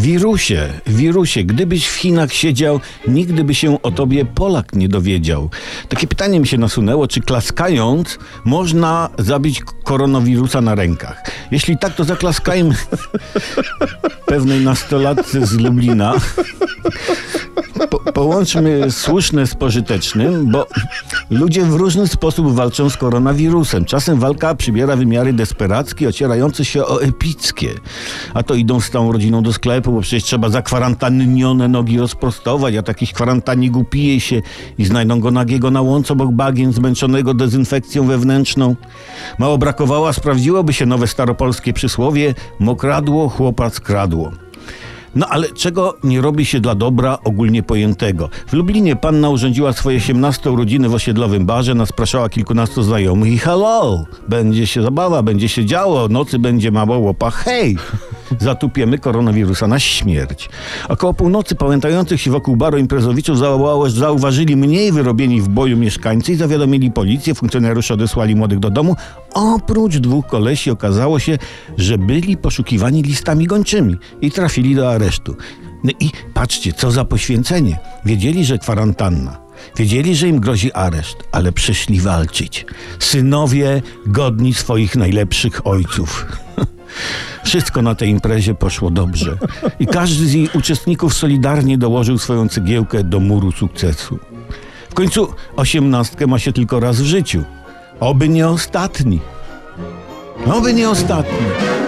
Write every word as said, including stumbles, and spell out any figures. Wirusie, wirusie, gdybyś w Chinach siedział, nigdy by się o tobie Polak nie dowiedział. Takie pytanie mi się nasunęło, czy klaskając można zabić koronawirusa na rękach. Jeśli tak, to zaklaskajmy pewnej nastolatce z Lublina. Po, połączmy słuszne z pożytecznym, bo ludzie w różny sposób walczą z koronawirusem. Czasem walka przybiera wymiary desperackie, ocierające się o epickie. A to idą z całą rodziną do sklepu, bo przecież trzeba zakwarantannione nogi rozprostować, a takiś kwarantanik upije się i znajdą go nagiego na łące obok bagien, zmęczonego dezynfekcją wewnętrzną. Mało brakowało, a sprawdziłoby się nowe staropolskie przysłowie: mokradło chłopa skradło. No ale czego nie robi się dla dobra ogólnie pojętego? W Lublinie panna urządziła swoje siedemnaste urodziny w osiedlowym barze, naspraszała kilkunastu znajomych i hello! Będzie się zabawa, będzie się działo, nocy będzie mało łopa, hej! Zatupiemy koronawirusa na śmierć. Około północy pamiętających się wokół baru imprezowiczów zauważyli, zauważyli mniej wyrobieni w boju mieszkańcy i zawiadomili policję. Funkcjonariusze odesłali młodych do domu. Oprócz dwóch kolesi okazało się, że byli poszukiwani listami gończymi i trafili do aresztu. No i patrzcie, co za poświęcenie. Wiedzieli, że kwarantanna. Wiedzieli, że im grozi areszt, ale przyszli walczyć. Synowie godni swoich najlepszych ojców. Wszystko na tej imprezie poszło dobrze i każdy z jej uczestników solidarnie dołożył swoją cegiełkę do muru sukcesu. W końcu osiemnastkę ma się tylko raz w życiu. Oby nie ostatni. Oby nie ostatni.